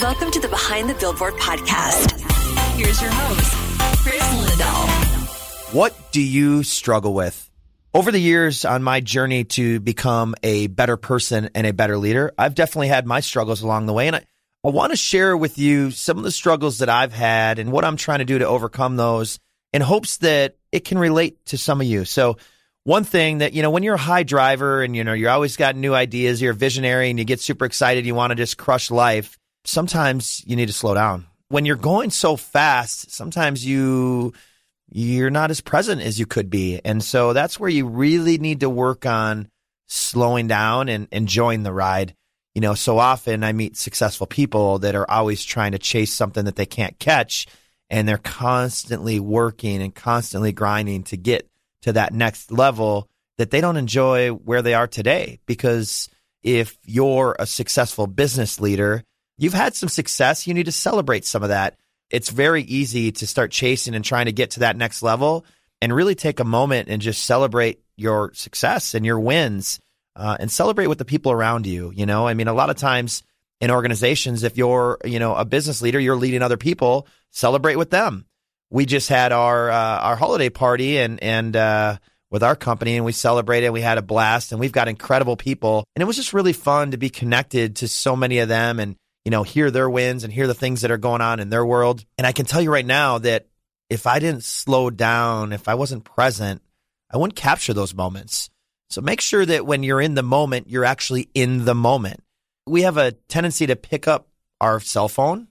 Welcome to the Behind the Billboard podcast. Here's your host, Chris Liddell. What do you struggle with? Over the years on my journey to become a better person and a better leader, I've definitely had my struggles along the way. And I want to share with you some of the struggles that I've had and what I'm trying to do to overcome those in hopes that it can relate to some of you. So one thing that, when you're a high driver and, you're always got new ideas, you're a visionary and you get super excited, you want to just crush life. Sometimes you need to slow down. When you're going so fast, sometimes you're not as present as you could be. And so that's where you really need to work on slowing down and enjoying the ride. So often I meet successful people that are always trying to chase something that they can't catch, and they're constantly working and constantly grinding to get to that next level that they don't enjoy where they are today. Because if you're a successful business leader, you've had some success, you need to celebrate some of that. It's very easy to start chasing and trying to get to that next level and really take a moment and just celebrate your success and your wins and celebrate with the people around you. A lot of times in organizations, if you're, a business leader, you're leading other people, celebrate with them. We just had our holiday party and with our company, and we celebrated, we had a blast, and we've got incredible people. And it was just really fun to be connected to so many of them and hear their wins and hear the things that are going on in their world. And I can tell you right now that if I didn't slow down, if I wasn't present, I wouldn't capture those moments. So make sure that when you're in the moment, you're actually in the moment. We have a tendency to pick up our cell phone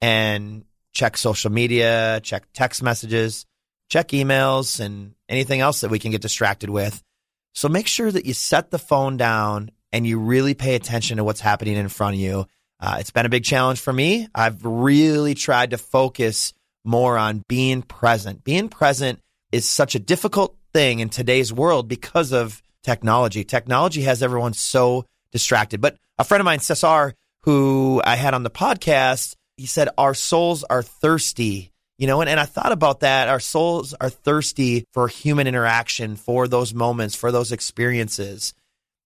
and check social media, check text messages, check emails, and anything else that we can get distracted with. So make sure that you set the phone down and you really pay attention to what's happening in front of you. It's been a big challenge for me. I've really tried to focus more on being present. Being present is such a difficult thing in today's world because of technology. Technology has everyone so distracted. But a friend of mine, Cesar, who I had on the podcast, he said, our souls are thirsty. And I thought about that. Our souls are thirsty for human interaction, for those moments, for those experiences.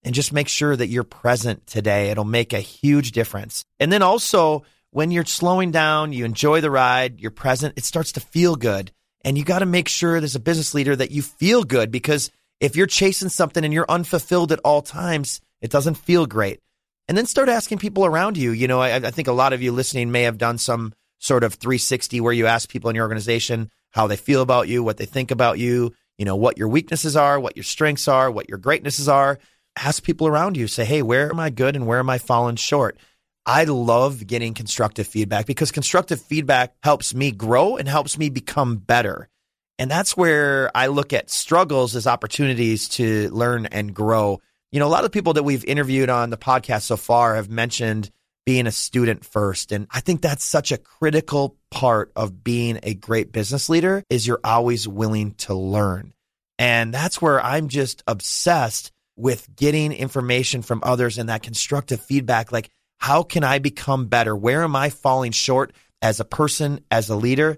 And just make sure that you're present today. It'll make a huge difference. And then also, when you're slowing down, you enjoy the ride, you're present, it starts to feel good. And you got to make sure as a business leader that you feel good, because if you're chasing something and you're unfulfilled at all times, it doesn't feel great. And then start asking people around you. I think a lot of you listening may have done some sort of 360 where you ask people in your organization how they feel about you, what they think about you, what your weaknesses are, what your strengths are, what your greatnesses are. Ask people around you, say, hey, where am I good and where am I falling short? I love getting constructive feedback, because constructive feedback helps me grow and helps me become better. And that's where I look at struggles as opportunities to learn and grow. A lot of people that we've interviewed on the podcast so far have mentioned being a student first. And I think that's such a critical part of being a great business leader, is you're always willing to learn. And that's where I'm just obsessed with getting information from others and that constructive feedback. Like, how can I become better? Where am I falling short as a person, as a leader?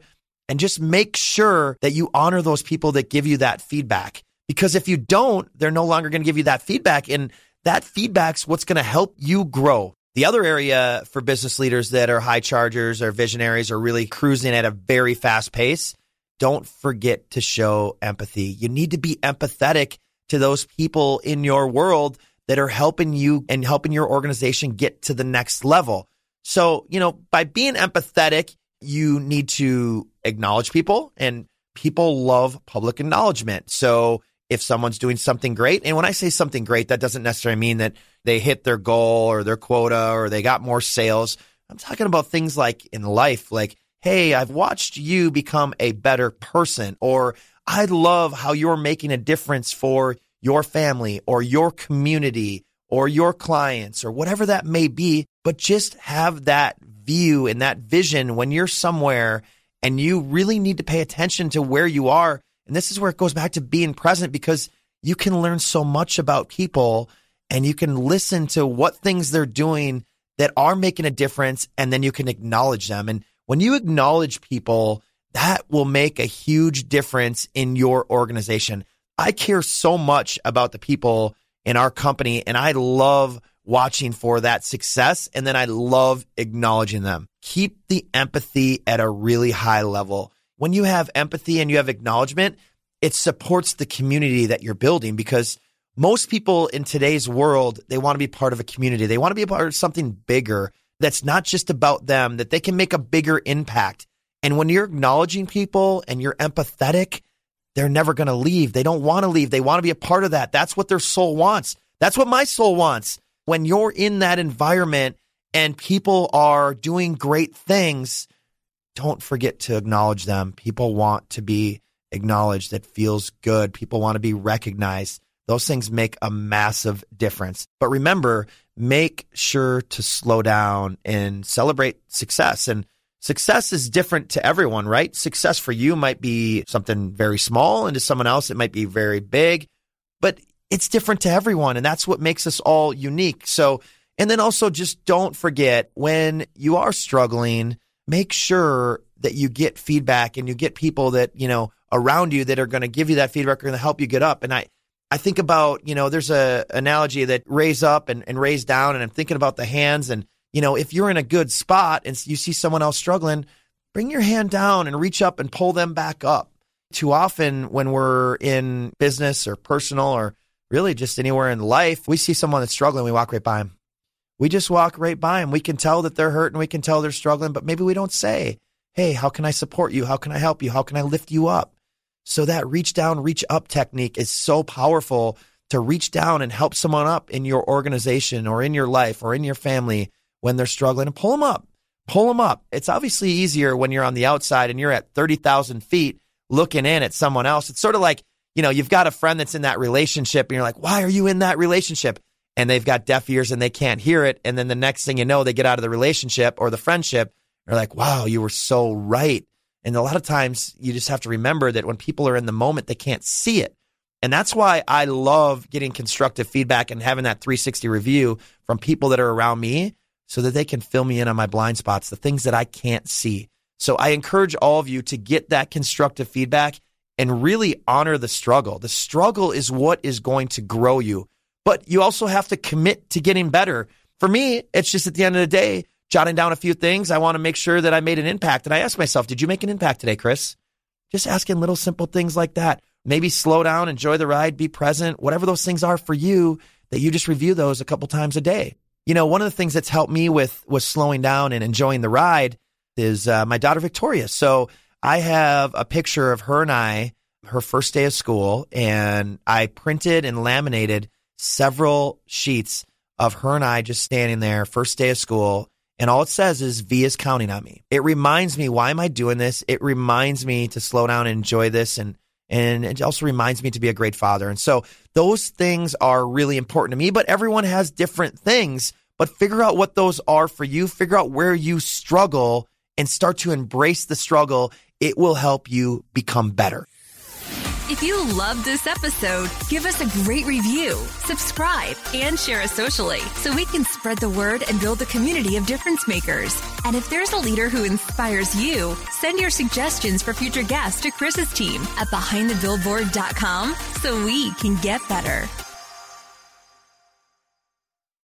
And just make sure that you honor those people that give you that feedback. Because if you don't, they're no longer going to give you that feedback. And that feedback's what's going to help you grow. The other area for business leaders that are high chargers or visionaries or really cruising at a very fast pace, don't forget to show empathy. You need to be empathetic to those people in your world that are helping you and helping your organization get to the next level. So, by being empathetic, you need to acknowledge people, and people love public acknowledgement. So if someone's doing something great, and when I say something great, that doesn't necessarily mean that they hit their goal or their quota or they got more sales. I'm talking about things like in life, like, hey, I've watched you become a better person, or I love how you're making a difference for your family or your community or your clients or whatever that may be. But just have that view and that vision when you're somewhere, and you really need to pay attention to where you are. And this is where it goes back to being present, because you can learn so much about people and you can listen to what things they're doing that are making a difference, and then you can acknowledge them. And when you acknowledge people, that will make a huge difference in your organization. I care so much about the people in our company, and I love watching for that success. And then I love acknowledging them. Keep the empathy at a really high level. When you have empathy and you have acknowledgement, it supports the community that you're building, because most people in today's world, they want to be part of a community. They want to be a part of something bigger that's not just about them, that they can make a bigger impact. And when you're acknowledging people and you're empathetic, they're never going to leave. They don't want to leave. They want to be a part of that. That's what their soul wants. That's what my soul wants. When you're in that environment and people are doing great things, don't forget to acknowledge them. People want to be acknowledged. That feels good. People want to be recognized. Those things make a massive difference. But remember, make sure to slow down and celebrate success. And success is different to everyone, right? Success for you might be something very small, and to someone else, it might be very big. But it's different to everyone, and that's what makes us all unique. So, and then also just don't forget, when you are struggling, make sure that you get feedback and you get people that, you know, around you that are going to give you that feedback, are going to help you get up. And I think about, you know, there's a analogy that raise up and raise down, and I'm thinking about the hands. And, you know, if you're in a good spot and you see someone else struggling, bring your hand down and reach up and pull them back up. Too often when we're in business or personal or really just anywhere in life, we see someone that's struggling, we walk right by them. We just walk right by them. We can tell that they're hurt and we can tell they're struggling, but maybe we don't say, hey, how can I support you? How can I help you? How can I lift you up? So that reach down, reach up technique is so powerful, to reach down and help someone up in your organization or in your life or in your family when they're struggling, and pull them up, pull them up. It's obviously easier when you're on the outside and you're at 30,000 feet looking in at someone else. It's sort of like, you know, you've got a friend that's in that relationship and you're like, why are you in that relationship? And they've got deaf ears and they can't hear it. And then the next thing you know, they get out of the relationship or the friendship. You're like, wow, you were so right. And a lot of times you just have to remember that when people are in the moment, they can't see it. And that's why I love getting constructive feedback and having that 360 review from people that are around me, so that they can fill me in on my blind spots, the things that I can't see. So I encourage all of you to get that constructive feedback and really honor the struggle. The struggle is what is going to grow you, but you also have to commit to getting better. For me, it's just at the end of the day, jotting down a few things. I want to make sure that I made an impact. And I ask myself, did you make an impact today, Chris? Just asking little simple things like that. Maybe slow down, enjoy the ride, be present, whatever those things are for you, that you just review those a couple times a day. You know, one of the things that's helped me with slowing down and enjoying the ride is my daughter, Victoria. So I have a picture of her and I, her first day of school, and I printed and laminated several sheets of her and I just standing there, first day of school. And all it says is, V is counting on me. It reminds me, why am I doing this? It reminds me to slow down and enjoy this. And it also reminds me to be a great father. And so those things are really important to me, but everyone has different things. But figure out what those are for you. Figure out where you struggle and start to embrace the struggle. It will help you become better. If you loved this episode, give us a great review, subscribe, and share us socially so we can spread the word and build a community of difference makers. And if there's a leader who inspires you, send your suggestions for future guests to Chris's team at BehindTheBillboard.com so we can get better.